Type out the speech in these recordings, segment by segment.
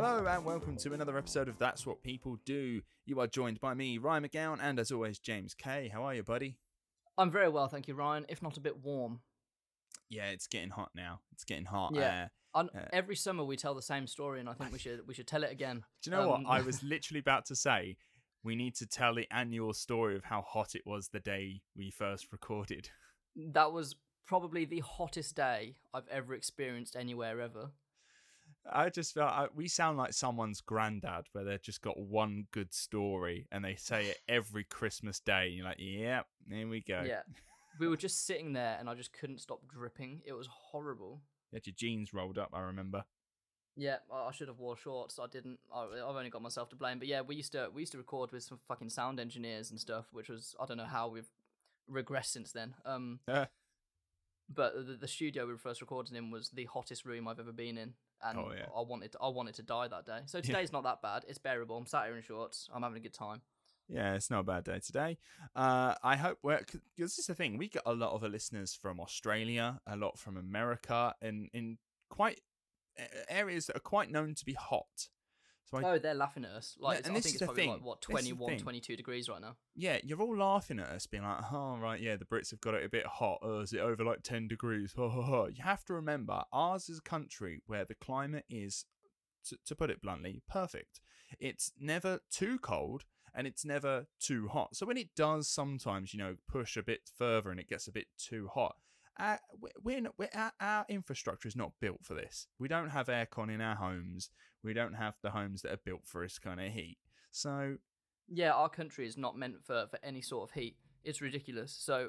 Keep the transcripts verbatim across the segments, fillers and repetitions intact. Hello and welcome to another episode of That's What People Do. You are joined by me, Ryan McGowan, and as always, James Kay. How are you, buddy? I'm very well, thank you, Ryan, if not a bit warm. Yeah, it's getting hot now. It's getting hot. Yeah. Uh, On, uh, every summer we tell the same story, and I think we should we should tell it again. Do you know um, what? I was literally about to say, we need to tell the annual story of how hot it was the day we first recorded. That was probably the hottest day I've ever experienced anywhere ever. I just felt I, we sound like someone's granddad where they've just got one good story and they say it every Christmas day. And you're like, yeah, here we go. Yeah. We were just sitting there and I just couldn't stop dripping. It was horrible. You had your jeans rolled up, I remember. Yeah, I should have wore shorts. I didn't. I've only got myself to blame. But yeah, we used to we used to record with some fucking sound engineers and stuff, which was, I don't know how we've regressed since then. Um, uh. But the, the studio we were first recording in was the hottest room I've ever been in. And oh, yeah. I wanted to, I wanted to die that day. So today's yeah. not that bad. It's bearable. I'm sat here in shorts. I'm having a good time. Yeah, it's not a bad day today. Uh, I hope we're... Because this is the thing. We get a lot of our listeners from Australia, a lot from America, and in quite areas that are quite known to be hot. So I, oh, they're laughing at us. Like, yeah, I think it's probably thing. like, what, twenty-one, twenty-two degrees right now? Yeah, you're all laughing at us, being like, oh, right, yeah, the Brits have got it a bit hot. Oh, is it over like ten degrees? Oh, oh, oh. You have to remember, ours is a country where the climate is, to, to put it bluntly, perfect. It's never too cold and it's never too hot. So when it does sometimes, you know, push a bit further and it gets a bit too hot, Uh, we're not, we're, our, our infrastructure is not built for this. We don't have aircon in our homes. We don't have the homes that are built for this kind of heat. So, yeah, our country is not meant for, for any sort of heat. It's ridiculous. So,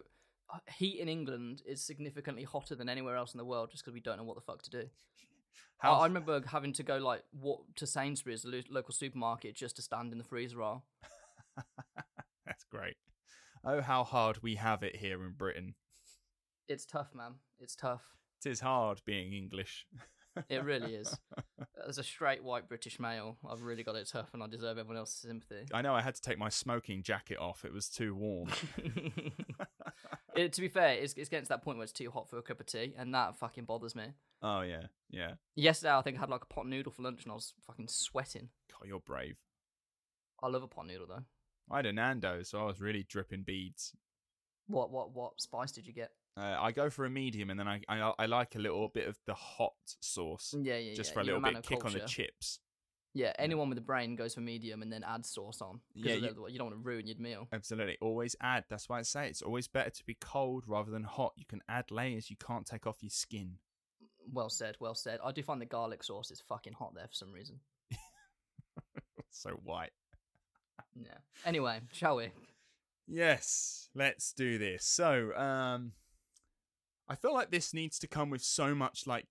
uh, heat in England is significantly hotter than anywhere else in the world just because we don't know what the fuck to do. How, I, I remember having to go like walk to Sainsbury's, the lo- local supermarket, just to stand in the freezer aisle. That's great. Oh, how hard we have it here in Britain. It's tough, man. It's tough. It is hard being English. It really is. As a straight white British male, I've really got it tough and I deserve everyone else's sympathy. I know I had to take my smoking jacket off. It was too warm. it, to be fair, it's, it's getting to that point where it's too hot for a cup of tea and that fucking bothers me. Oh, yeah. Yeah. Yesterday, I think I had like a pot noodle for lunch and I was fucking sweating. God, you're brave. I love a pot noodle, though. I had a Nando, so I was really dripping beads. What, what, what spice did you get? Uh, I go for a medium, and then I, I I like a little bit of the hot sauce. Yeah, yeah, just yeah. for a little bit of kick on the chips. Yeah, anyone yeah. with a brain goes for medium and then adds sauce on. Yeah, you, you don't want to ruin your meal. Absolutely, always add. That's why I say it's always better to be cold rather than hot. You can add layers. You can't take off your skin. Well said. Well said. I do find the garlic sauce is fucking hot there for some reason. So white. Yeah. Anyway, shall we? Yes, let's do this. So, um. I feel like this needs to come with so much like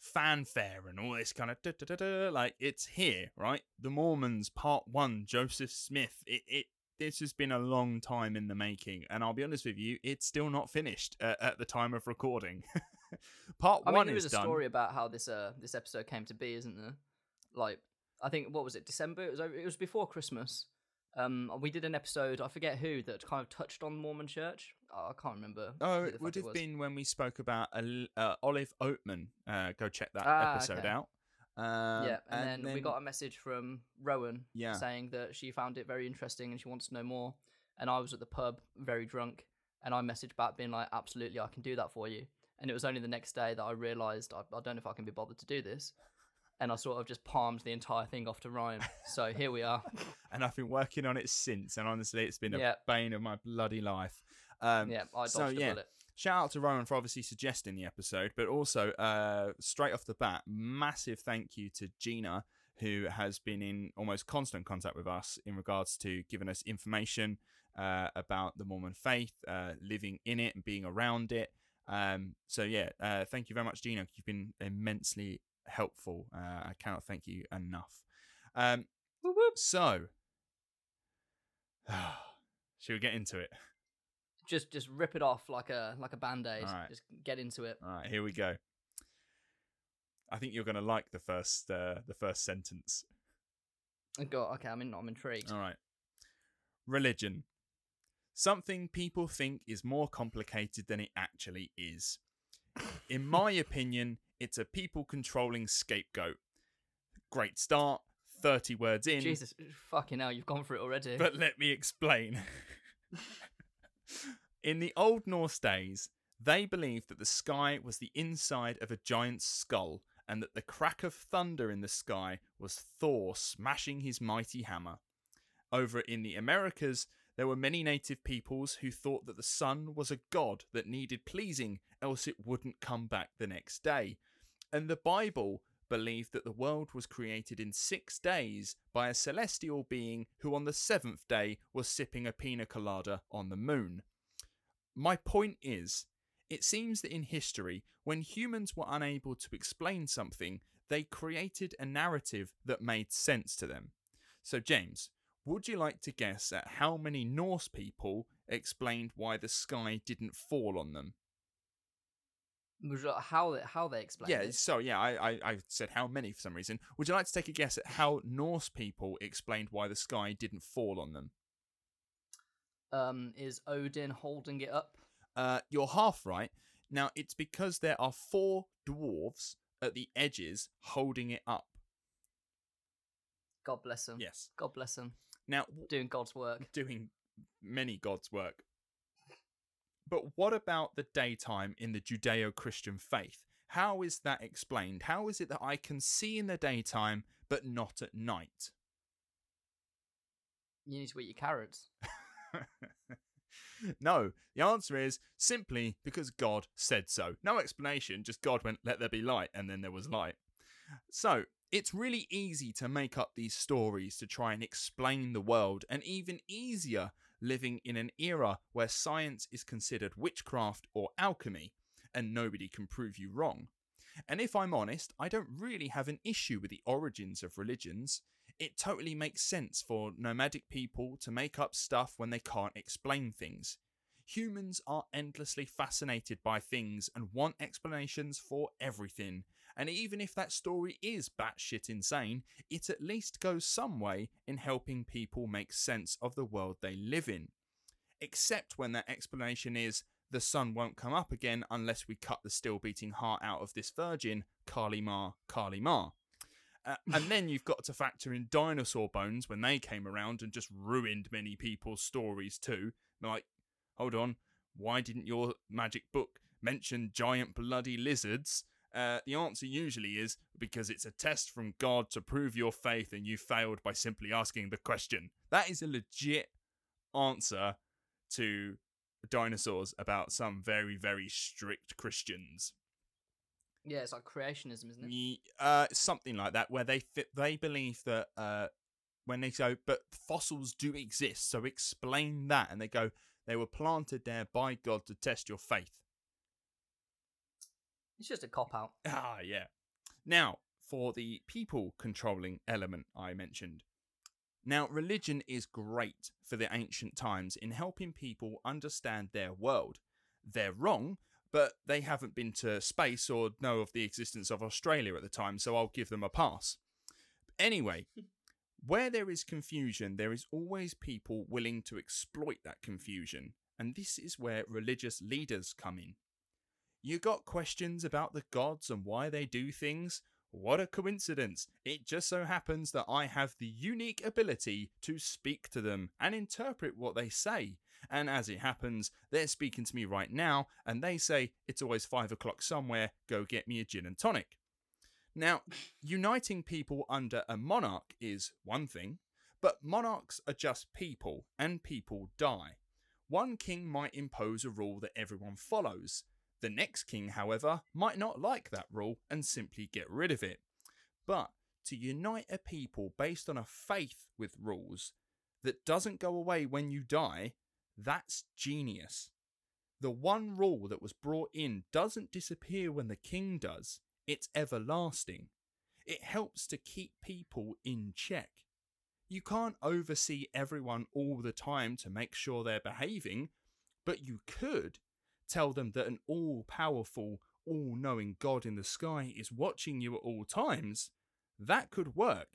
fanfare and all this kind of da, da, da, da, like it's here, right? The Mormons part one, Joseph Smith. It it this has been a long time in the making, and I'll be honest with you, it's still not finished uh, at the time of recording. part I mean, one there is done. There was a story about how this uh this episode came to be, isn't there? Like I think what was it, December? It was it was before Christmas. Um, we did an episode, I forget who, that kind of touched on Mormon church. Oh, I can't remember. Oh, it would have it been when we spoke about uh, Olive Oatman. Uh, go check that ah, episode okay. out. Um, yeah, and, and then, then we got a message from Rowan yeah. saying that she found it very interesting and she wants to know more. And I was at the pub, very drunk, and I messaged back being like, absolutely, I can do that for you. And it was only the next day that I realised, I, I don't know if I can be bothered to do this. And I sort of just palmed the entire thing off to Ryan. So here we are. And I've been working on it since. And honestly, it's been yeah. a bane of my bloody life. Um, yeah, I dodged so, a yeah. bullet. Shout out to Rowan for obviously suggesting the episode. But also, uh, straight off the bat, massive thank you to Gina, who has been in almost constant contact with us in regards to giving us information uh, about the Mormon faith, uh, living in it and being around it. Um, so yeah, uh, thank you very much, Gina. You've been immensely helpful. Uh, I cannot thank you enough. Um, whoop, whoop. So, should we get into it? Just, just rip it off like a like a band-aid. All right. Just get into it. All right, here we go. I think you're going to like the first uh, the first sentence. Oh God, okay, I'm in, I'm intrigued. All right, religion, something people think is more complicated than it actually is. In my opinion, it's a people-controlling scapegoat. Great start. thirty words in. Jesus, fucking hell, you've gone for it already. But let me explain. In the Old Norse days, they believed that the sky was the inside of a giant's skull, and that the crack of thunder in the sky was Thor smashing his mighty hammer. Over in the Americas, there were many native peoples who thought that the sun was a god that needed pleasing, else it wouldn't come back the next day. And the Bible believed that the world was created in six days by a celestial being who on the seventh day was sipping a pina colada on the moon. My point is, it seems that in history, when humans were unable to explain something, they created a narrative that made sense to them. So James, would you like to guess at how many Norse people explained why the sky didn't fall on them? How how they explained yeah, it? Yeah, so yeah, I, I, I said how many for some reason. Would you like to take a guess at how Norse people explained why the sky didn't fall on them? Um, is Odin holding it up? Uh, you're half right. Now, it's because there are four dwarves at the edges holding it up. God bless them. Yes. God bless them. Now, doing God's work. Doing many God's work. But what about the daytime in the Judeo-Christian faith? How is that explained? How is it that I can see in the daytime, but not at night? You need to eat your carrots. No, the answer is simply because God said so. No explanation, just God went, let there be light, and then there was light. So it's really easy to make up these stories to try and explain the world, and even easier living in an era where science is considered witchcraft or alchemy, and nobody can prove you wrong. And if I'm honest, I don't really have an issue with the origins of religions. It totally makes sense for nomadic people to make up stuff when they can't explain things. Humans are endlessly fascinated by things and want explanations for everything. And even if that story is batshit insane, it at least goes some way in helping people make sense of the world they live in. Except when that explanation is, the sun won't come up again unless we cut the still beating heart out of this virgin, Kali Ma, Kali Ma. Uh, and then you've got to factor in dinosaur bones when they came around and just ruined many people's stories too. Like, hold on, why didn't your magic book mention giant bloody lizards? Uh, the answer usually is because it's a test from God to prove your faith and you failed by simply asking the question. That is a legit answer to dinosaurs about some very, very strict Christians. Yeah, it's like creationism, isn't it? Uh, something like that, where they th- they believe that uh, when they go, but fossils do exist, so explain that. And they go, they were planted there by God to test your faith. It's just a cop-out. Ah, yeah. Now, for the people-controlling element I mentioned. Now, religion is great for the ancient times in helping people understand their world. They're wrong, but they haven't been to space or know of the existence of Australia at the time, so I'll give them a pass. Anyway, where there is confusion, there is always people willing to exploit that confusion, and this is where religious leaders come in. You got questions about the gods and why they do things? What a coincidence. It just so happens that I have the unique ability to speak to them and interpret what they say. And as it happens, they're speaking to me right now, and they say, it's always five o'clock somewhere, go get me a gin and tonic. Now, uniting people under a monarch is one thing, but monarchs are just people, and people die. One king might impose a rule that everyone follows. The next king, however, might not like that rule and simply get rid of it. But to unite a people based on a faith with rules that doesn't go away when you die, that's genius. The one rule that was brought in doesn't disappear when the king does. It's everlasting. It helps to keep people in check. You can't oversee everyone all the time to make sure they're behaving, but you could tell them that an all-powerful, all-knowing God in the sky is watching you at all times. That could work.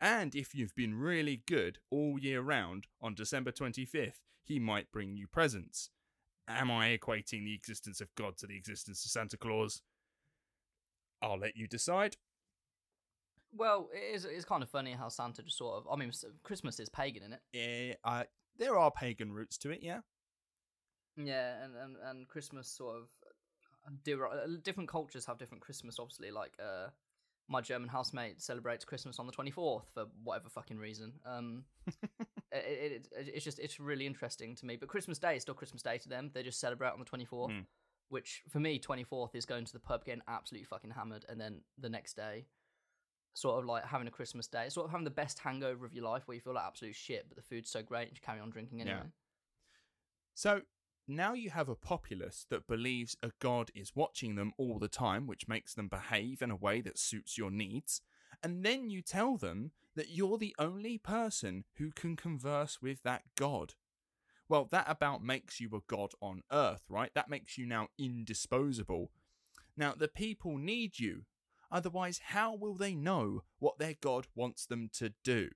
And if you've been really good all year round, on December twenty-fifth, he might bring you presents. Am I equating the existence of God to the existence of Santa Claus? I'll let you decide. Well, it is, it's kind of funny how Santa just sort of... I mean, Christmas is pagan, isn't it? Yeah, uh, there are pagan roots to it, yeah. Yeah, and, and, and Christmas sort of... Different cultures have different Christmas, obviously. Like, uh, my German housemate celebrates Christmas on the twenty-fourth for whatever fucking reason. Um, it, it, it it's just it's really interesting to me. But Christmas Day is still Christmas Day to them. They just celebrate on the twenty-fourth, mm. which for me, twenty-fourth is going to the pub, getting absolutely fucking hammered, and then the next day, sort of like having a Christmas day, sort of having the best hangover of your life, where you feel like absolute shit, but the food's so great and you carry on drinking anyway. Yeah. So now you have a populace that believes a god is watching them all the time, which makes them behave in a way that suits your needs. And then you tell them that you're the only person who can converse with that god. Well, that about makes you a god on earth, right? That makes you now indisposable. Now, the people need you. Otherwise, how will they know what their god wants them to do?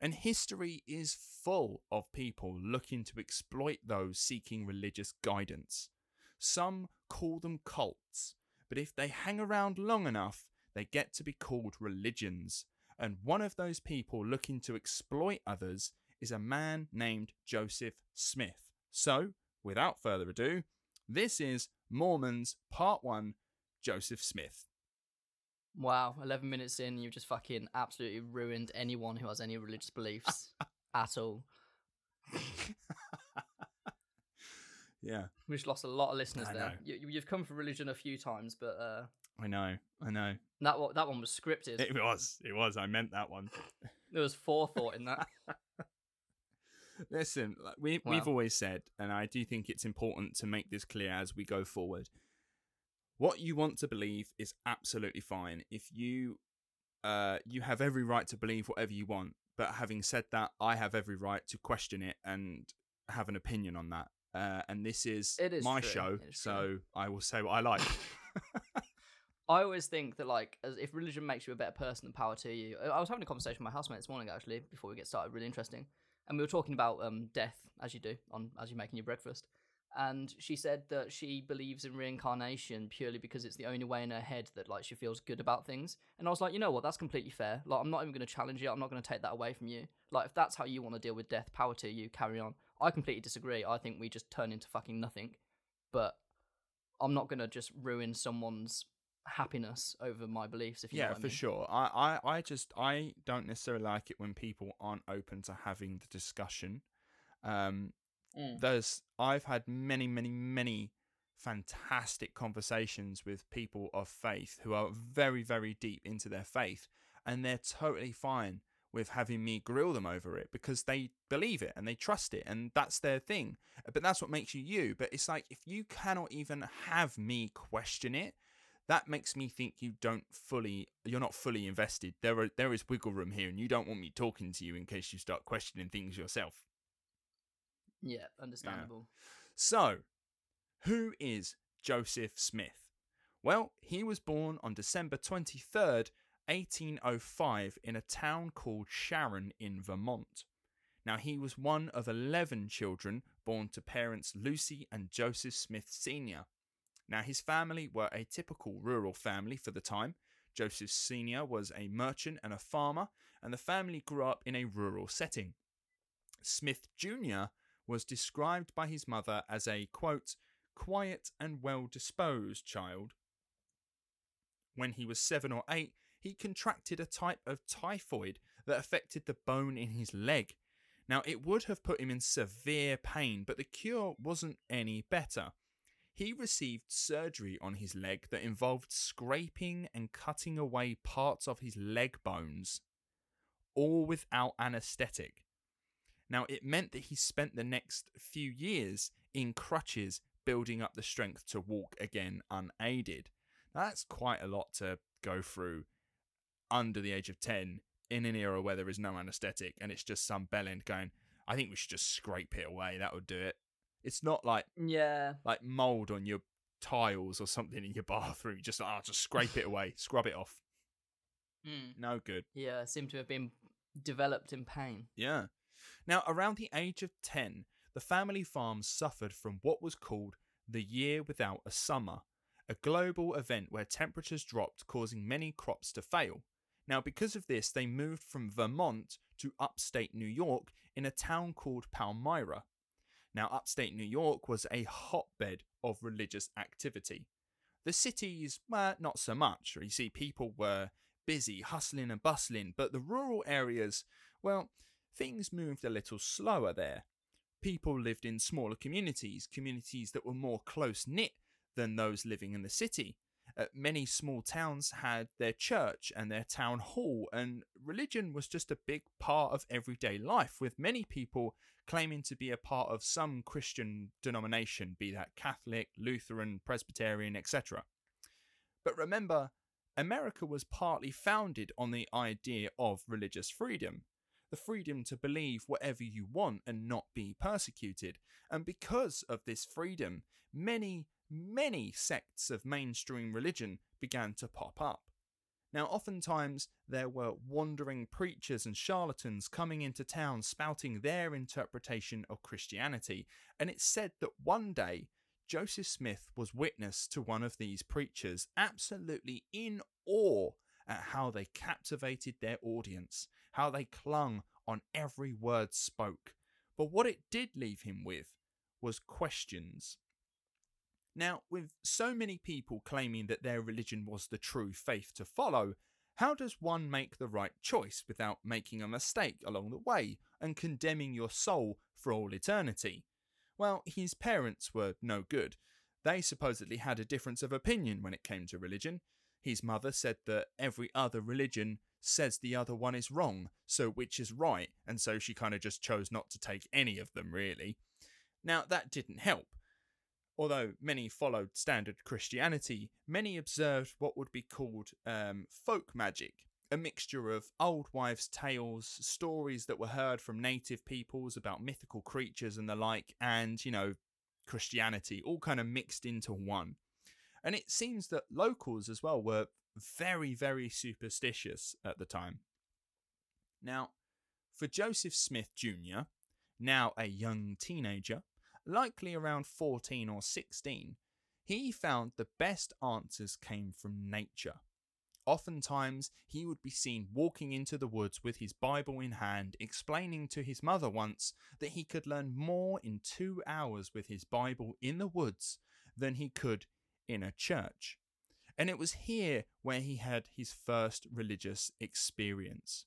And history is full of people looking to exploit those seeking religious guidance. Some call them cults, but if they hang around long enough, they get to be called religions. And one of those people looking to exploit others is a man named Joseph Smith. So, without further ado, this is Mormons Part one, Joseph Smith. Wow, eleven minutes in, you've just fucking absolutely ruined anyone who has any religious beliefs at all. Yeah. We've just lost a lot of listeners I there. Know. You, you've come for religion a few times, but... Uh, I know, I know. That, that one was scripted. It was, it was. I meant that one. There was forethought in that. Listen, we, wow. we've always said, and I do think it's important to make this clear as we go forward... What you want to believe is absolutely fine. If you uh, you have every right to believe whatever you want, but having said that, I have every right to question it and have an opinion on that. Uh, and this is, it is my true. show, it is so true. I will say what I like. I always think that, like, if religion makes you a better person, then power to you. I was having a conversation with my housemate this morning, actually, before we get started, really interesting. And we were talking about um, death, as you do, on as you're making your breakfast. And she said that she believes in reincarnation purely because it's the only way in her head that, like, she feels good about things. And I was like, you know what? That's completely fair. Like, I'm not even going to challenge you. I'm not going to take that away from you. Like, if that's how you want to deal with death, power to you. Carry on. I completely disagree. I think we just turn into fucking nothing. But I'm not going to just ruin someone's happiness over my beliefs, if you yeah, know what I mean. Yeah, for sure. I, I, I just, I don't necessarily like it when people aren't open to having the discussion. Um... Mm. There's, I've had many, many, many fantastic conversations with people of faith who are very, very deep into their faith, and they're totally fine with having me grill them over it because they believe it and they trust it and that's their thing. But that's what makes you you. But it's like, if you cannot even have me question it, that makes me think you don't fully, you're not fully invested. There are, there is wiggle room here, and you don't want me talking to you in case you start questioning things yourself. Yeah, understandable. Yeah. So, who is Joseph Smith? Well, he was born on December twenty-third, eighteen oh five, in a town called Sharon in Vermont. Now, he was one of eleven children born to parents Lucy and Joseph Smith Senior Now, his family were a typical rural family for the time. Joseph Senior was a merchant and a farmer, and the family grew up in a rural setting. Smith Junior was described by his mother as a, quote, quiet and well-disposed child. When he was seven or eight, he contracted a type of typhoid that affected the bone in his leg. Now, it would have put him in severe pain, but the cure wasn't any better. He received surgery on his leg that involved scraping and cutting away parts of his leg bones, all without anaesthetic. Now, it meant that he spent the next few years in crutches, building up the strength to walk again unaided. Now, that's quite a lot to go through under the age of ten in an era where there is no anaesthetic, and it's just some bellend going, I think we should just scrape it away. That would do it. It's not like yeah, like mould on your tiles or something in your bathroom. Just like, oh, just scrape it away, scrub it off. Mm. No good. Yeah, it seemed to have been developed in pain. Yeah. Now, around the age of ten, the family farm suffered from what was called the Year Without a Summer, a global event where temperatures dropped, causing many crops to fail. Now, because of this, they moved from Vermont to upstate New York in a town called Palmyra. Now, upstate New York was a hotbed of religious activity. The cities, well, not so much. You see, people were busy, hustling and bustling, but the rural areas, well, things moved a little slower there. People lived in smaller communities, communities that were more close-knit than those living in the city. Uh, many small towns had their church and their town hall, and religion was just a big part of everyday life, with many people claiming to be a part of some Christian denomination, be that Catholic, Lutheran, Presbyterian, et cetera. But remember, America was partly founded on the idea of religious freedom, the freedom to believe whatever you want and not be persecuted. And because of this freedom, many Many sects of mainstream religion began to pop up. Now, oftentimes, there were wandering preachers and charlatans coming into town spouting their interpretation of Christianity, and it's said that one day, Joseph Smith was witness to one of these preachers, absolutely in awe at how they captivated their audience, how they clung on every word spoke. But what it did leave him with was questions. Now, with so many people claiming that their religion was the true faith to follow, how does one make the right choice without making a mistake along the way and condemning your soul for all eternity? Well, his parents were no good. They supposedly had a difference of opinion when it came to religion. His mother said that every other religion says the other one is wrong, so which is right, and so she kind of just chose not to take any of them, really. Now, that didn't help. Although many followed standard Christianity, many observed what would be called um, folk magic, a mixture of old wives' tales, stories that were heard from native peoples about mythical creatures and the like, and, you know, Christianity, all kind of mixed into one. And it seems that locals as well were very, very superstitious at the time. Now, for Joseph Smith Junior, now a young teenager, likely around fourteen or sixteen, he found the best answers came from nature. Oftentimes, he would be seen walking into the woods with his Bible in hand, explaining to his mother once that he could learn more in two hours with his Bible in the woods than he could in a church. And it was here where he had his first religious experience.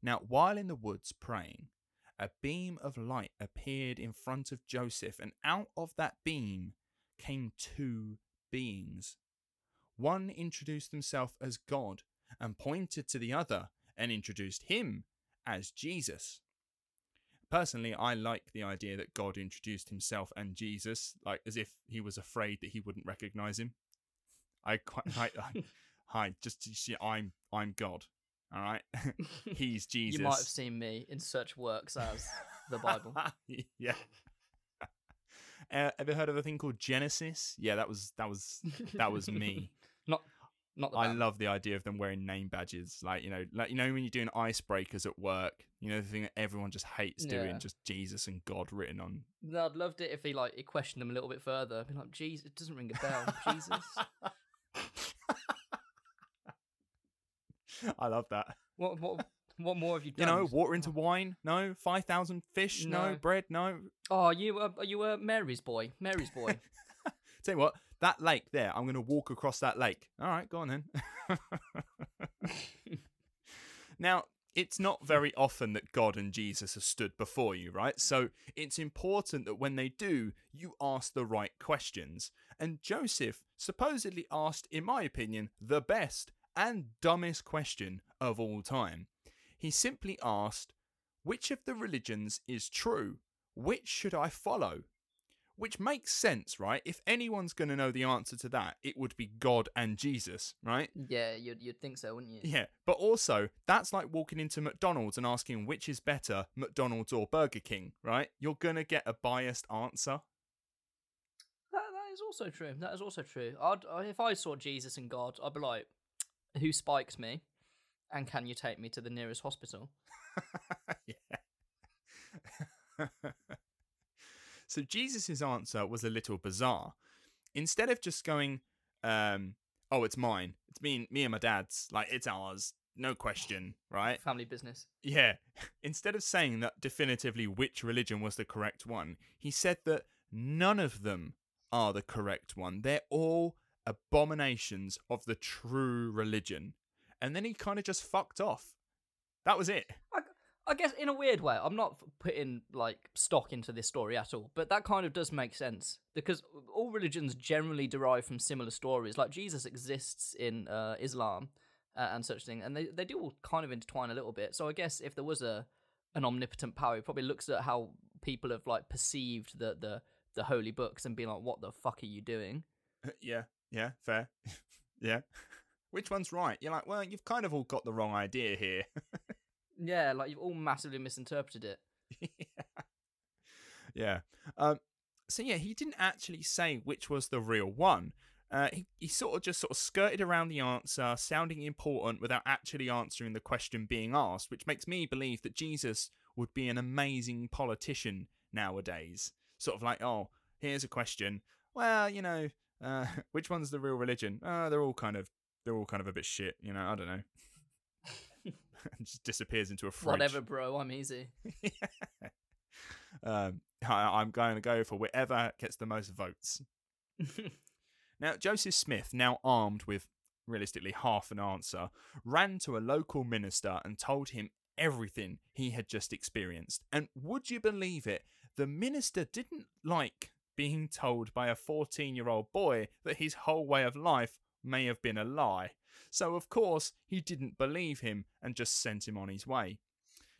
Now, while in the woods praying, a beam of light appeared in front of Joseph, and out of that beam came two beings. One introduced himself as God and pointed to the other and introduced him as Jesus. Personally, I like the idea that God introduced himself and Jesus, like as if he was afraid that he wouldn't recognize him. I quite like, hi, just I'm I'm God. All right, he's Jesus. You might have seen me in such works as the Bible. Yeah. Uh, ever heard of a thing called Genesis? Yeah, that was that was that was me. Not, not. The I bad. love the idea of them wearing name badges, like you know, like you know when you're doing icebreakers at work. You know the thing that everyone just hates yeah. doing, just Jesus and God written on. No, I'd loved it if he like he questioned them a little bit further. I'd be like, Jesus, it doesn't ring a bell, Jesus. I love that. What what what more have you done? You know, water into wine? No. five thousand fish? No. no. Bread? No. Oh, are you, uh, are you uh, Mary's boy? Mary's boy. Tell you what, that lake there, I'm going to walk across that lake. All right, go on then. Now, it's not very often that God and Jesus have stood before you, right? So it's important that when they do, you ask the right questions. And Joseph supposedly asked, in my opinion, the best and dumbest question of all time. He simply asked, which of the religions is true? Which should I follow? Which makes sense, right? If anyone's going to know the answer to that, it would be God and Jesus, right? Yeah, you'd, you'd think so, wouldn't you? Yeah, but also, that's like walking into McDonald's and asking which is better, McDonald's or Burger King, right? You're going to get a biased answer. That, that is also true. That is also true. I'd, if I saw Jesus and God, I'd be like, who spikes me, and can you take me to the nearest hospital? Yeah. So Jesus' answer was a little bizarre. Instead of just going, um, oh, it's mine. It's me, me and my dad's. Like, it's ours. no question, right? Family business. Yeah. Instead of saying that definitively which religion was the correct one, he said that none of them are the correct one. They're all abominations of the true religion. And then he kind of just fucked off. That was it. I, I guess in a weird way, I'm not putting like stock into this story at all, but that kind of does make sense because all religions generally derive from similar stories. Like Jesus exists in uh, Islam uh, and such thing, and they, they do all kind of intertwine a little bit. So I guess if there was a an omnipotent power, he probably looks at how people have like perceived the the, the holy books and be like, what the fuck are you doing? Yeah, yeah, fair. Yeah. Which one's right? You're like, well, you've kind of all got the wrong idea here. Yeah, like you've all massively misinterpreted it. Yeah. Yeah. Um, so, yeah, he didn't actually say which was the real one. Uh, he, he sort of just sort of skirted around the answer, sounding important without actually answering the question being asked, which makes me believe that Jesus would be an amazing politician nowadays. Sort of like, oh, here's a question. Well, you know, uh, which one's the real religion? Uh, they're all kind of They're all kind of a bit shit, you know, I don't know. Just disappears into a fridge. Whatever, bro, I'm easy. Yeah. um, I, I'm going to go for whatever gets the most votes. Now, Joseph Smith, now armed with realistically half an answer, ran to a local minister and told him everything he had just experienced. And would you believe it, the minister didn't like being told by a fourteen-year-old boy that his whole way of life may have been a lie. So of course he didn't believe him and just sent him on his way.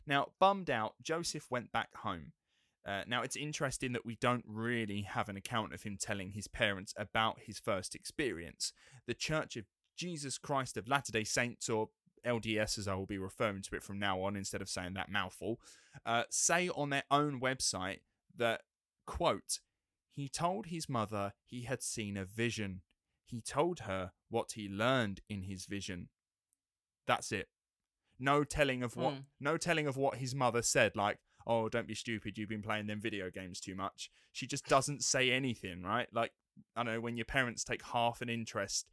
Now, bummed out, Joseph went back home. Uh, now it's interesting that we don't really have an account of him telling his parents about his first experience. The Church of Jesus Christ of Latter-day Saints, or L D S as I will be referring to it from now on instead of saying that mouthful, uh, say on their own website that, quote, he told his mother he had seen a vision. He told her what he learned in his vision. That's it. No telling of what mm. no telling of what his mother said, like, oh, don't be stupid, you've been playing them video games too much. She just doesn't say anything, right? Like, I don't know, when your parents take half an interest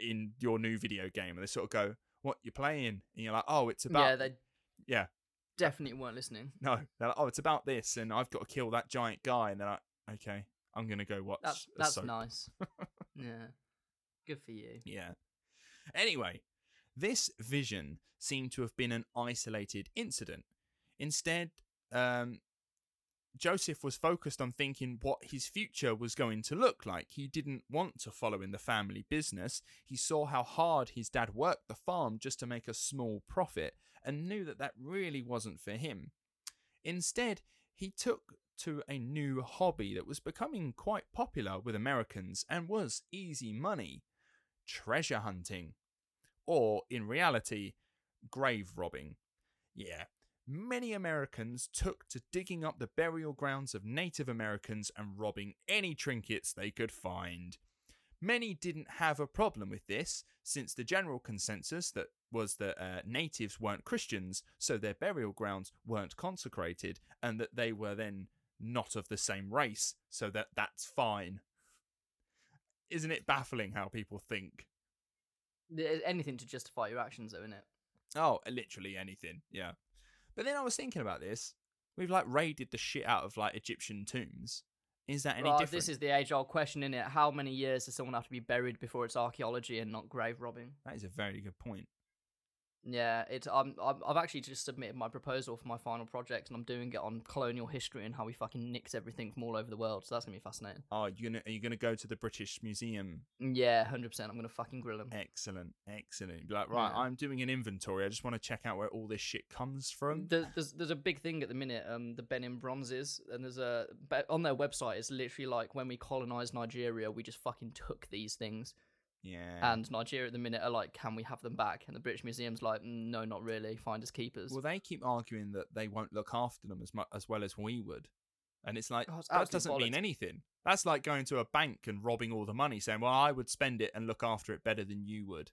in your new video game, and they sort of go, what, you're playing? And you're like, oh, it's about... Yeah, they yeah. definitely weren't listening. No, they're like, oh, it's about this, and I've got to kill that giant guy. And they're like, okay, I'm going to go watch That's, that's soap. Nice. Yeah. Good for you. Yeah. Anyway, this vision seemed to have been an isolated incident. Instead, um, Joseph was focused on thinking what his future was going to look like. He didn't want to follow in the family business. He saw how hard his dad worked the farm just to make a small profit and knew that that really wasn't for him. Instead, he took to a new hobby that was becoming quite popular with Americans and was easy money. Treasure hunting, or in reality, grave robbing. Yeah, many Americans took to digging up the burial grounds of Native Americans and robbing any trinkets they could find. Many didn't have a problem with this, since the general consensus that was that uh, natives weren't Christians, so their burial grounds weren't consecrated, and that they were then not of the same race, so that that's fine. Isn't it baffling how people think? Anything to justify your actions, though, isn't it? Oh, literally anything, yeah. But then I was thinking about this. We've, like, raided the shit out of, like, Egyptian tombs. Is that any well, different? This is the age-old question, isn't it? How many years does someone have to be buried before it's archaeology and not grave robbing? That is a very good point. Yeah, it's. Um, I've actually just submitted my proposal for my final project, and I'm doing it on colonial history and how we fucking nicked everything from all over the world. So that's gonna be fascinating. Oh, you gonna are you gonna go to the British Museum? Yeah, hundred percent. I'm gonna fucking grill them. Excellent, excellent. Be like, right, yeah. I'm doing an inventory. I just want to check out where all this shit comes from. There's, there's there's a big thing at the minute. Um, the Benin Bronzes, and there's a on their website. It's literally like when we colonized Nigeria, we just fucking took these things. Yeah. And Nigeria at the minute are like, can we have them back? And the British Museum's like, no, not really. Finders keepers. Well, they keep arguing that they won't look after them as much as well as we would. And it's like, oh, it's that doesn't mean anything. That's like going to a bank and robbing all the money, saying, well, I would spend it and look after it better than you would.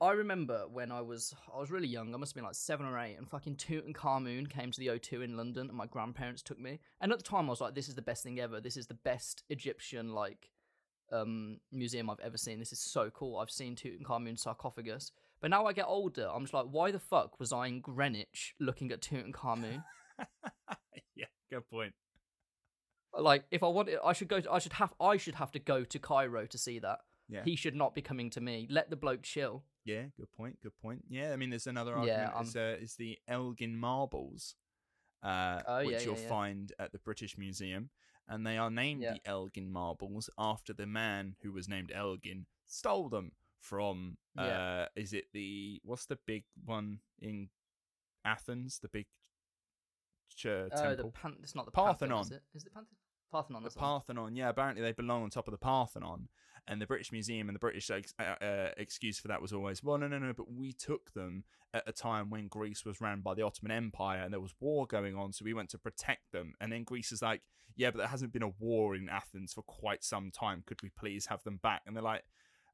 I remember when I was I was really young, I must have been like seven or eight, and fucking Tutankhamun came to the O two in London, and my grandparents took me. And at the time I was like, this is the best thing ever. This is the best Egyptian, like... Um, museum I've ever seen. This is so cool. I've seen Tutankhamun's sarcophagus, But now I get older, I'm just like, why the fuck was I in Greenwich looking at Tutankhamun? Yeah, good point. Like, if I wanted, I should go to, I should have, I should have to go to Cairo to see that. Yeah. He should not be coming to me. Let the bloke chill. Yeah, good point, good point. Yeah, I mean, there's another argument. Yeah, is, uh, is the Elgin Marbles, uh, oh, which yeah, yeah, you'll yeah. find at the British Museum. And they are named yeah. the Elgin Marbles after the man who was named Elgin stole them from, uh, yeah. is it the, what's the big one in Athens? The big ch- uh, temple? The pan- it's not the Parthenon. Parthenon. Is it? Is it Parthenon? Parthenon, the Parthenon, yeah, apparently they belong on top of the Parthenon, and the British Museum and the British ex- uh, uh, excuse for that was always, well, no, no, no, but we took them at a time when Greece was ran by the Ottoman Empire and there was war going on, so we went to protect them. And then Greece is like, yeah, but there hasn't been a war in Athens for quite some time. Could we please have them back? And they're like,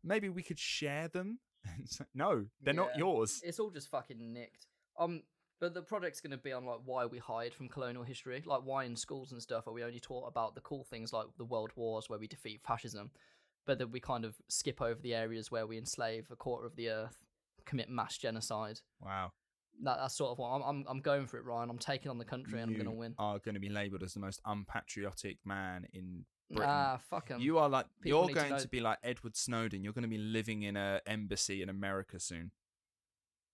maybe we could share them. It's like, no, they're yeah, not yours. It's all just fucking nicked. Um. But the project's going to be on like why we hide from colonial history, like why in schools and stuff are we only taught about the cool things like the world wars where we defeat fascism, but that we kind of skip over the areas where we enslave a quarter of the earth, commit mass genocide. Wow, that, that's sort of what I'm, I'm. I'm going for it, Ryan. I'm taking on the country, you and I'm going to win. Are going to be labelled as the most unpatriotic man in Britain. Ah, fuck him. You are like People you're going to, to be like Edward Snowden. You're going to be living in an embassy in America soon.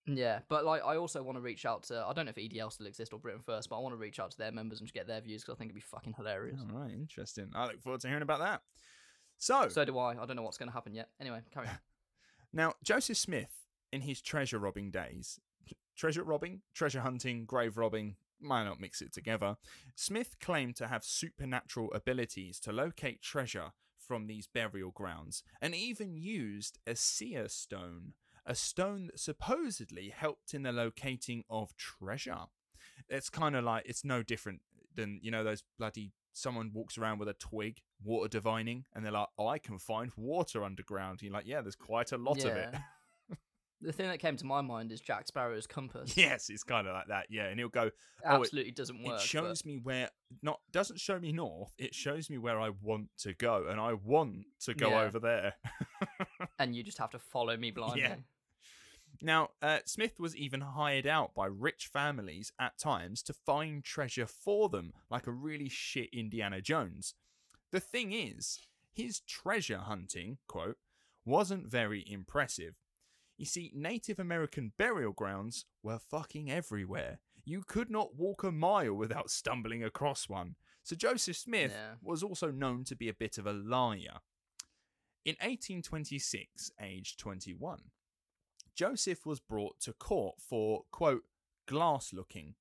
Yeah, but like I also want to reach out to, I don't know if E D L still exists or Britain First, but I want to reach out to their members and just get their views because I think it'd be fucking hilarious. All right, interesting. I look forward to hearing about that. So So do I. I don't know what's going to happen yet. Anyway, carry on. Now, Joseph Smith, in his treasure robbing days, treasure robbing, treasure hunting, grave robbing, might not mix it together, Smith claimed to have supernatural abilities to locate treasure from these burial grounds and even used a seer stone, a stone that supposedly helped in the locating of treasure. It's kind of like, it's no different than, you know, those bloody, someone walks around with a twig, water divining, and they're like, oh, I can find water underground. And you're like, yeah, there's quite a lot yeah. of it. The thing that came to my mind is Jack Sparrow's compass. Yes, it's kind of like that, yeah. And he'll go, oh, absolutely it, doesn't work. It shows but... me where, not doesn't show me north, it shows me where I want to go, and I want to go yeah. over there. And you just have to follow me blindly. Yeah. Now, uh, Smith was even hired out by rich families at times to find treasure for them, like a really shit Indiana Jones. The thing is, his treasure hunting, quote, wasn't very impressive. You see, Native American burial grounds were fucking everywhere. You could not walk a mile without stumbling across one. So Joseph Smith yeah. was also known to be a bit of a liar. In eighteen twenty-six, aged twenty-one, Joseph was brought to court for, quote, glass-looking.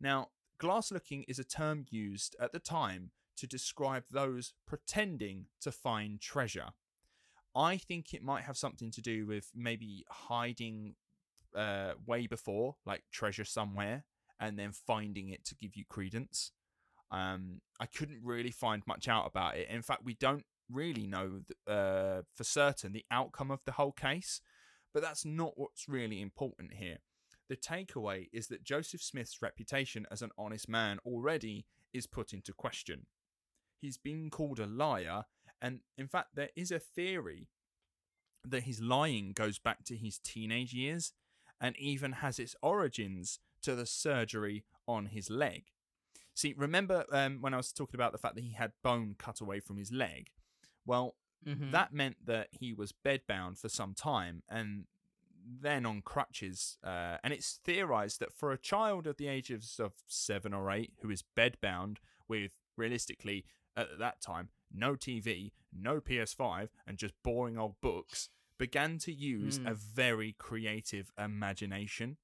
Now, glass-looking is a term used at the time to describe those pretending to find treasure. I think it might have something to do with maybe hiding uh, way before, like treasure somewhere, and then finding it to give you credence. Um, I couldn't really find much out about it. In fact, we don't really know uh, for certain the outcome of the whole case. But that's not what's really important here. The takeaway is that Joseph Smith's reputation as an honest man already is put into question. He's been called a liar, and in fact, there is a theory that his lying goes back to his teenage years and even has its origins to the surgery on his leg. See, remember um, when I was talking about the fact that he had bone cut away from his leg? Well, mm-hmm. that meant that he was bedbound for some time and then on crutches. Uh, and it's theorized that for a child at the age of, of seven or eight who is bedbound with, realistically, at that time, no T V, no P S five, and just boring old books, began to use mm. a very creative imagination.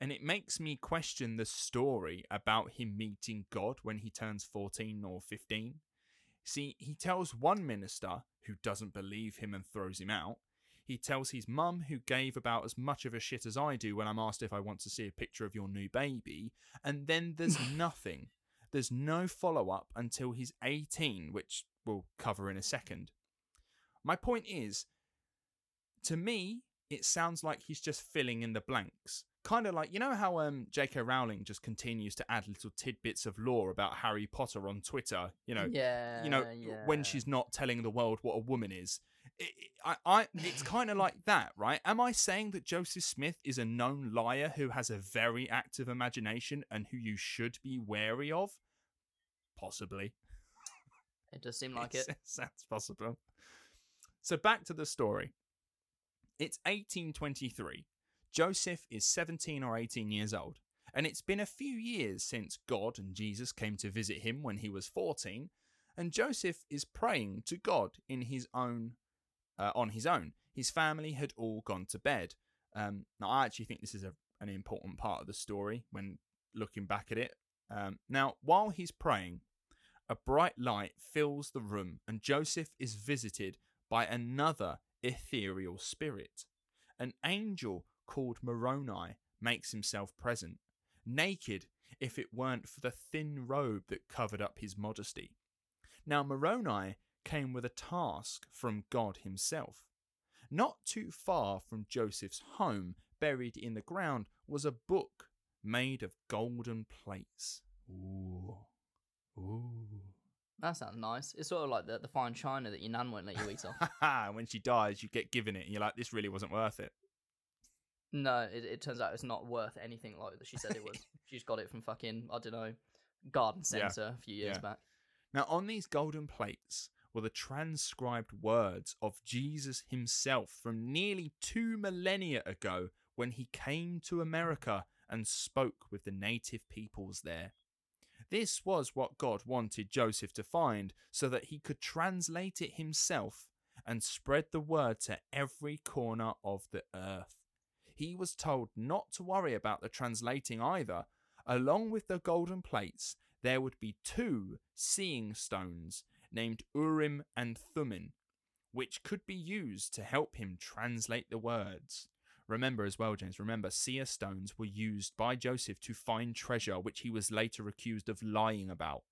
And it makes me question the story about him meeting God when he turns fourteen or fifteen. See, he tells one minister who doesn't believe him and throws him out. He tells his mum, who gave about as much of a shit as I do when I'm asked if I want to see a picture of your new baby. And then there's nothing. There's no follow-up until he's eighteen, which we'll cover in a second. My point is, to me, it sounds like he's just filling in the blanks. Kind of like, you know how um, J K Rowling just continues to add little tidbits of lore about Harry Potter on Twitter, you know, yeah, you know yeah. when she's not telling the world what a woman is. It, I, I, it's kind of like that, right? Am I saying that Joseph Smith is a known liar who has a very active imagination and who you should be wary of? Possibly. It does seem like it. It sounds possible. So back to the story. It's eighteen twenty-three. Joseph is seventeen or eighteen years old, and it's been a few years since God and Jesus came to visit him when he was fourteen, and Joseph is praying to God in his own Uh, on his own. His family had all gone to bed. Um, now, I actually think this is a, an important part of the story when looking back at it. Um, now, while he's praying, a bright light fills the room and Joseph is visited by another ethereal spirit. An angel called Moroni makes himself present, naked if it weren't for the thin robe that covered up his modesty. Now, Moroni came with a task from God himself. Not too far from Joseph's home, buried in the ground, was a book made of golden plates. Ooh. Ooh. That sounds nice. It's sort of like the, the fine china that your nan won't let you eat off. When she dies, you get given it and you're like, this really wasn't worth it. No, it, it turns out it's not worth anything like that she said it was. She's got it from fucking, I don't know, garden centre yeah. a few years yeah. back. Now, on these golden plates were the transcribed words of Jesus himself from nearly two millennia ago when he came to America and spoke with the native peoples there. This was what God wanted Joseph to find so that he could translate it himself and spread the word to every corner of the earth. He was told not to worry about the translating either. Along with the golden plates, there would be two seeing stones named Urim and Thummim, which could be used to help him translate the words. Remember as well, James, remember seer stones were used by Joseph to find treasure, which he was later accused of lying about.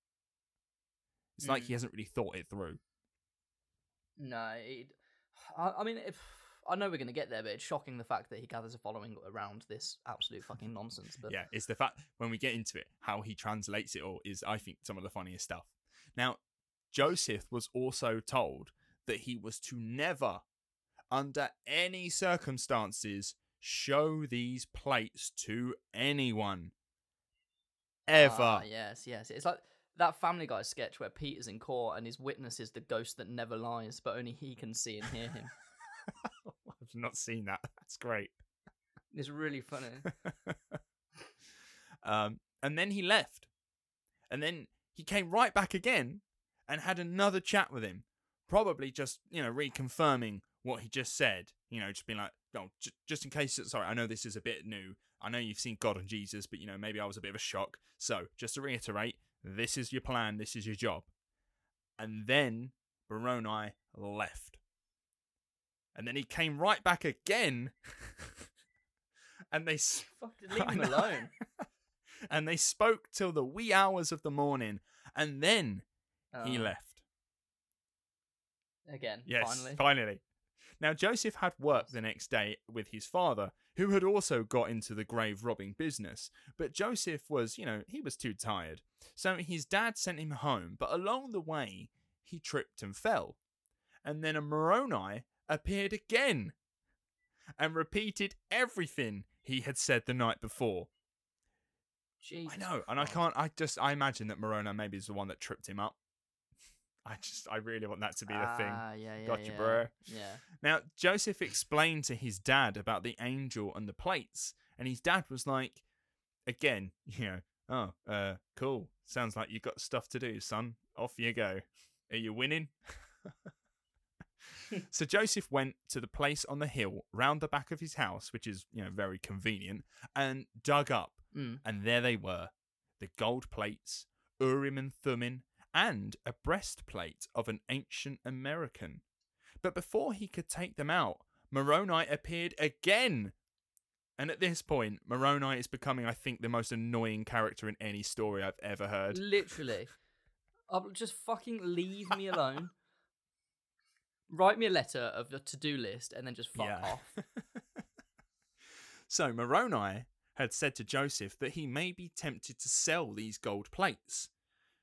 It's mm. like he hasn't really thought it through. No, it, I, I mean, if, I know we're going to get there, but it's shocking the fact that he gathers a following around this absolute fucking nonsense. But yeah, it's the fact, when we get into it, how he translates it all is, I think, some of the funniest stuff. Now, Joseph was also told that he was to never, under any circumstances, show these plates to anyone. Ever. Ah, yes, yes. It's like that Family Guy sketch where Peter's in court and his witness is the ghost that never lies, but only he can see and hear him. I've not seen that. That's great. It's really funny. um, and then he left. And then he came right back again and had another chat with him, probably just, you know, reconfirming what he just said, you know, just being like, oh, j- just in case, sorry, I know this is a bit new. I know you've seen God and Jesus, but, you know, maybe I was a bit of a shock. So just to reiterate, this is your plan. This is your job. And then Moroni left. And then he came right back again. And they... Fucking leave him alone. And they spoke till the wee hours of the morning. And then... He left. Again, yes, finally. finally. Now, Joseph had work the next day with his father, who had also got into the grave robbing business. But Joseph was, you know, he was too tired. So his dad sent him home, but along the way, he tripped and fell. And then a Moroni appeared again and repeated everything he had said the night before. Jesus I know, and I can't, I just, I imagine that Moroni maybe is the one that tripped him up. I just, I really want that to be the ah, thing. Yeah, yeah, gotcha, yeah. bro. Yeah. Now, Joseph explained to his dad about the angel and the plates, and his dad was like, again, you know, oh, uh, cool. Sounds like you got stuff to do, son. Off you go. Are you winning? So Joseph went to the place on the hill round the back of his house, which is, you know, very convenient, and dug up. Mm. And there they were, the gold plates, Urim and Thummim, and a breastplate of an ancient American. But before he could take them out, Moroni appeared again. And at this point, Moroni is becoming, I think, the most annoying character in any story I've ever heard. Literally. I'll just fucking leave me alone. Write me a letter of the to-do list and then just fuck yeah. off. So Moroni had said to Joseph that he may be tempted to sell these gold plates,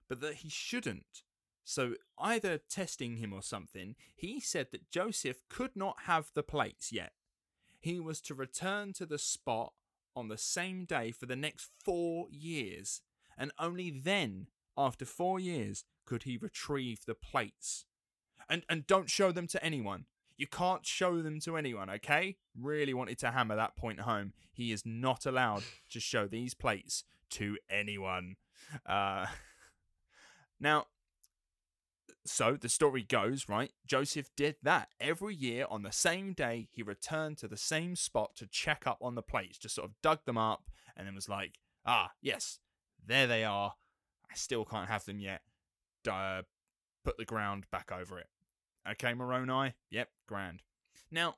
but that he shouldn't So either testing him or something, he said that Joseph could not have the plates yet. He was to return to the spot on the same day for the next four years, and only then, after four years, could he retrieve the plates. And and don't show them to anyone. You can't show them to anyone, okay? Really wanted to hammer that point home. He is not allowed to show these plates to anyone. Uh, now, so the story goes, right? Joseph did that. Every year on the same day, he returned to the same spot to check up on the plates, just sort of dug them up and then was like, ah, yes, there they are. I still can't have them yet. Uh, put the ground back over it. Okay, Moroni? Yep, grand. Now,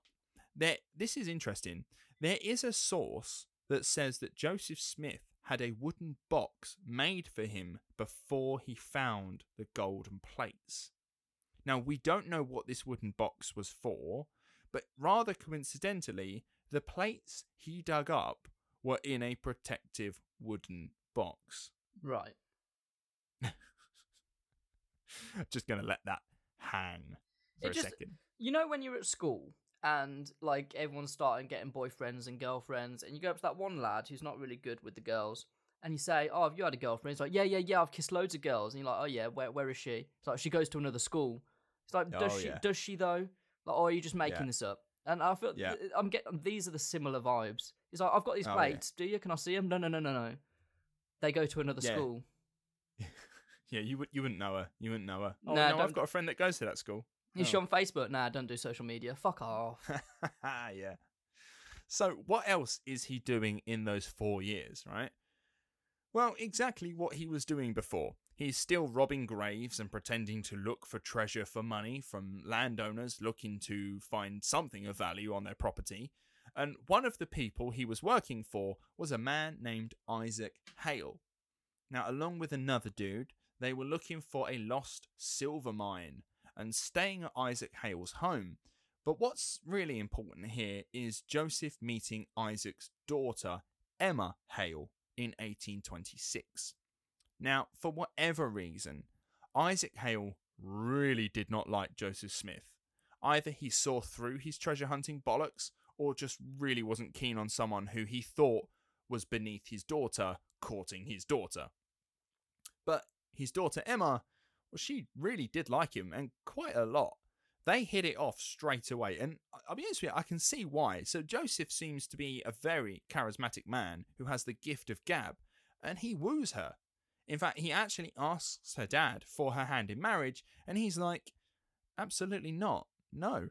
there. This is interesting. There is a source that says that Joseph Smith had a wooden box made for him before he found the golden plates. Now, we don't know what this wooden box was for, but rather coincidentally, the plates he dug up were in a protective wooden box. Right. Just going to let that hang for it a just, second. You know when you're at school and like everyone's starting getting boyfriends and girlfriends and you go up to that one lad who's not really good with the girls and you say, oh, have you had a girlfriend? He's like, yeah, yeah, yeah, I've kissed loads of girls. And you're like, oh yeah, where where is she? It's like, she goes to another school. It's like, does oh, she yeah. does she though? Like, oh, are you just making yeah. this up? And I feel yeah. th- I'm getting, these are the similar vibes. He's like, I've got these oh, plates. Yeah. Do you? Can I see them? No, no, no, no, no. They go to another yeah. school. Yeah, you would you wouldn't know her. You wouldn't know her. Oh nah, no, I've got a friend that goes to that school. Is oh. she on Facebook? Nah, don't do social media. Fuck off. Yeah. So what else is he doing in those four years, right? Well, exactly what he was doing before. He's still robbing graves and pretending to look for treasure for money from landowners looking to find something of value on their property. And one of the people he was working for was a man named Isaac Hale. Now, along with another dude, they were looking for a lost silver mine and staying at Isaac Hale's home. But what's really important here is Joseph meeting Isaac's daughter, Emma Hale, in eighteen twenty-six. Now, for whatever reason, Isaac Hale really did not like Joseph Smith. Either he saw through his treasure hunting bollocks or just really wasn't keen on someone who he thought was beneath his daughter courting his daughter. But his daughter Emma, well, she really did like him, and quite a lot. They hit it off straight away, and I'll be honest with you, I can see why. So Joseph seems to be a very charismatic man who has the gift of gab, and he woos her. In fact, he actually asks her dad for her hand in marriage, and he's like, absolutely not, no.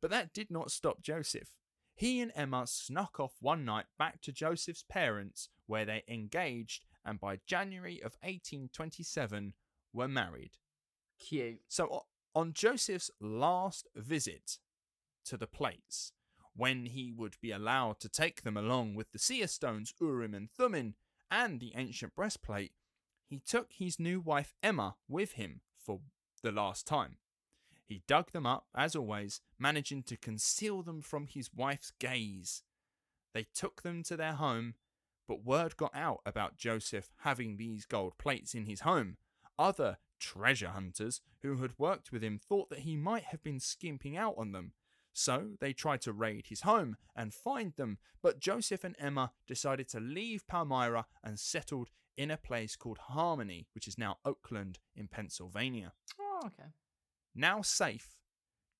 But that did not stop Joseph. He and Emma snuck off one night back to Joseph's parents, where they engaged, and by January of eighteen twenty-seven, were married. Cute. So on Joseph's last visit to the plates, when he would be allowed to take them along with the seer stones, Urim and Thummim, and the ancient breastplate, he took his new wife Emma with him for the last time. He dug them up, as always, managing to conceal them from his wife's gaze. They took them to their home, but word got out about Joseph having these gold plates in his home. Other treasure hunters who had worked with him thought that he might have been skimping out on them. So they tried to raid his home and find them, but Joseph and Emma decided to leave Palmyra and settled in a place called Harmony, which is now Oakland in Pennsylvania. Oh, okay. Now safe,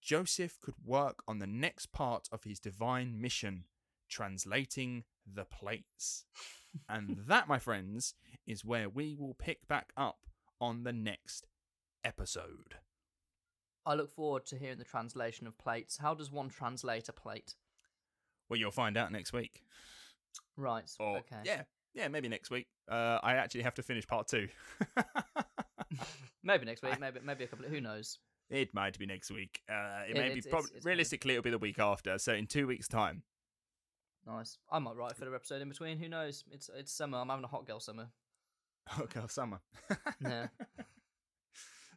Joseph could work on the next part of his divine mission, translating the plates. And that, my friends, is where we will pick back up on the next episode. I look forward to hearing the translation of plates. How does one translate a plate? Well, you'll find out next week. Right. Or, okay. Yeah. Yeah, maybe next week. Uh, I actually have to finish part two. Maybe next week. Maybe maybe a couple of... Who knows? It might be next week. Uh, it, it may it's, be. Prob- it's, it's realistically, it'll be the week after. So in two weeks' time. Nice. I might write a filler episode in between. Who knows? It's it's summer. I'm having a hot girl summer. Hot girl summer. Yeah.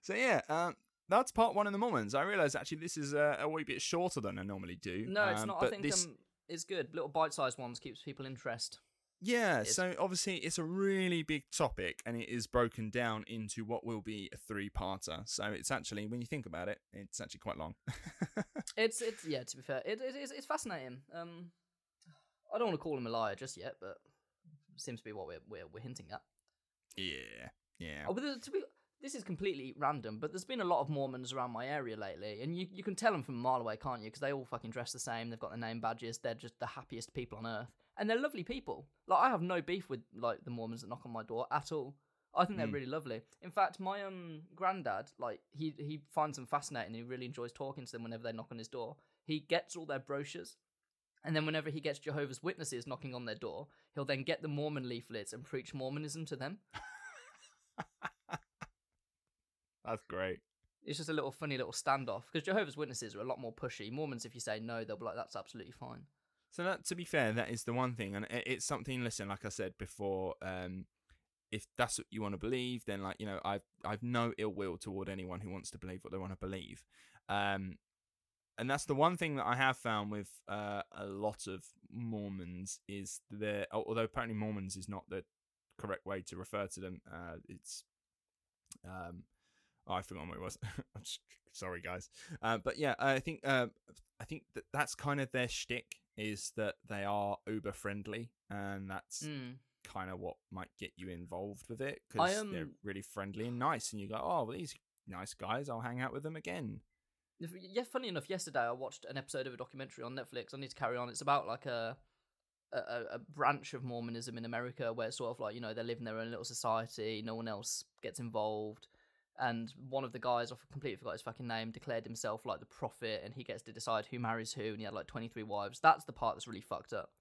So yeah, um, that's part one of the Mormons. I realise actually this is uh, a wee bit shorter than I normally do. No, it's um, not. I think this... um, it's good. Little bite-sized ones keeps people interest. Yeah, it's- so obviously it's a really big topic, and it is broken down into what will be a three-parter. So it's actually, when you think about it, it's actually quite long. it's it's yeah. To be fair, it it is it's fascinating. Um, I don't want to call him a liar just yet, but it seems to be what we're we're we're hinting at. Yeah, yeah. Oh, but to be, this is completely random, but there's been a lot of Mormons around my area lately, and you, you can tell them from a mile away, can't you? Because they all fucking dress the same, they've got their name badges, they're just the happiest people on earth. And they're lovely people. Like, I have no beef with, like, the Mormons that knock on my door at all. I think mm. they're really lovely. In fact, my um granddad, like, he, he finds them fascinating, he really enjoys talking to them whenever they knock on his door. He gets all their brochures, and then whenever he gets Jehovah's Witnesses knocking on their door, he'll then get the Mormon leaflets and preach Mormonism to them. That's great. It's just a little funny little standoff, because Jehovah's Witnesses are a lot more pushy. Mormons, if you say no, they'll be like, that's absolutely fine. So that, to be fair, that is the one thing. And it's something, listen, like I said before, um, if that's what you want to believe, then, like, you know, I've, I've no ill will toward anyone who wants to believe what they want to believe. Um, and that's the one thing that I have found with uh, a lot of Mormons is the, although apparently Mormons is not the correct way to refer to them. Uh, it's... um. Oh, I forgot what it was. I'm just, sorry, guys. Uh, but yeah, I think uh, I think that that's kind of their shtick, is that they are uber friendly, and that's mm. kind of what might get you involved with it, because um, they're really friendly and nice, and you go, oh, well, these nice guys, I'll hang out with them again. Yeah, funny enough, yesterday I watched an episode of a documentary on Netflix. I need to carry on. It's about like a a, a branch of Mormonism in America where it's sort of like, you know, they live in their own little society, no one else gets involved. And one of the guys, I completely forgot his fucking name, declared himself like the prophet, and he gets to decide who marries who, and he had like twenty-three wives. That's the part that's really fucked up.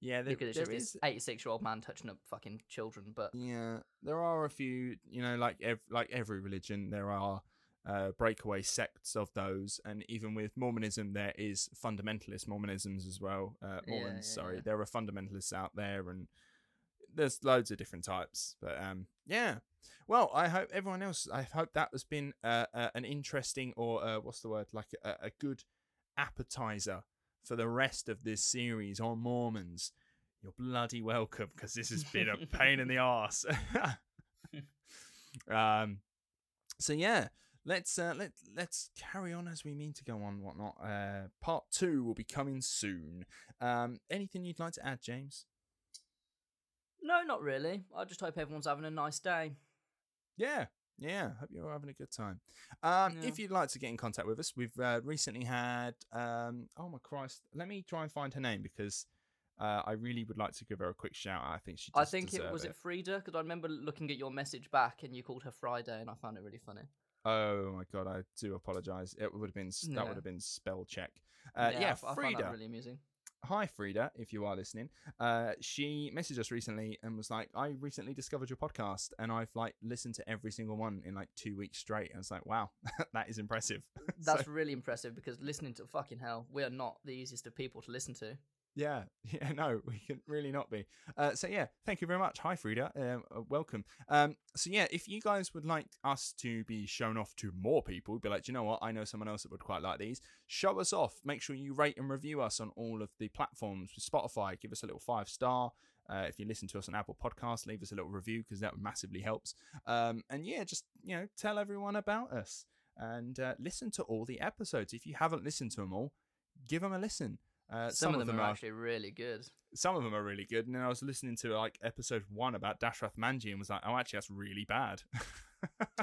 Yeah, there, because it's there just is... this eighty-six-year-old man touching up fucking children. But yeah, there are a few, you know, like ev- like every religion, there are uh, breakaway sects of those, and even with Mormonism, there is fundamentalist Mormonisms as well. Uh, Mormons, yeah, yeah, sorry, yeah. There are fundamentalists out there, and there's loads of different types. But um, yeah. Well, I hope everyone else, I hope that has been uh, uh, an interesting, or uh, what's the word, like a, a good appetizer for the rest of this series on Mormons. You're bloody welcome, because this has been a pain in the arse. um, so yeah, let's uh, let let's carry on as we mean to go on, whatnot. Uh, part two will be coming soon. Um, anything you'd like to add, James? No, not really. I just hope everyone's having a nice day. Yeah, yeah. Hope you're having a good time. Um, yeah. If you'd like to get in contact with us, we've uh, recently had, um, oh my Christ, let me try and find her name, because uh, I really would like to give her a quick shout out. I think she does I think it was it, it Frida, because I remember looking at your message back and you called her Friday, and I found it really funny. Oh my God, I do apologise. It would have been no. that would have been spell check. Uh, yeah, yeah, I, Frida. I found that really amusing. Hi, Frida, if you are listening. Uh, she messaged us recently and was like, I recently discovered your podcast, and I've like listened to every single one in like two weeks straight. I was like, wow, that is impressive. That's so, really impressive, because listening to fucking hell, we are not the easiest of people to listen to. Yeah, yeah, no, we can really not be. Uh, so yeah, thank you very much. Hi, Frida. Um, uh, welcome. Um, so yeah, if you guys would like us to be shown off to more people, be like, do you know what? I know someone else that would quite like these. Show us off. Make sure you rate and review us on all of the platforms. With Spotify, give us a little five star. Uh, if you listen to us on Apple Podcasts, leave us a little review, because that massively helps. Um, and yeah, just, you know, tell everyone about us, and uh, listen to all the episodes. If you haven't listened to them all, give them a listen. Uh, some, some of them, them are, are actually really good. Some of them are really good. And then I was listening to like episode one about Dashrath Manji and was like, oh, actually, that's really bad.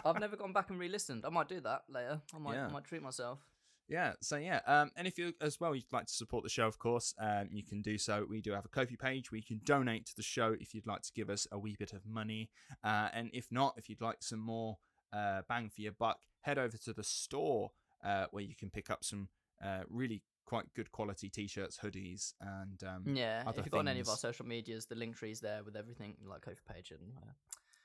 I've never gone back and re-listened. I might do that later. I might, yeah. I might treat myself. Yeah. So yeah. Um, and if you as well, you'd like to support the show, of course, um, you can do so. We do have a Ko-fi page where you can donate to the show if you'd like to give us a wee bit of money. Uh, and if not, if you'd like some more uh, bang for your buck, head over to the store uh, where you can pick up some uh, really quite good quality t-shirts, hoodies, and um yeah if you've got on any of our social medias, the link tree's there with everything, like Ko-fi page and uh,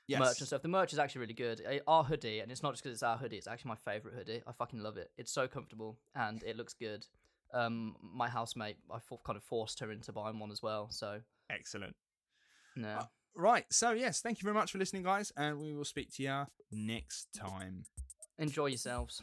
yes. merch and stuff. The merch is actually really good. Our hoodie, and it's not just because it's our hoodie, it's actually my favorite hoodie. I fucking love it. It's so comfortable and it looks good. Um my housemate, I for- kind of forced her into buying one as well, so excellent. No uh, right, so yes, thank you very much for listening, guys, and we will speak to you next time. Enjoy yourselves.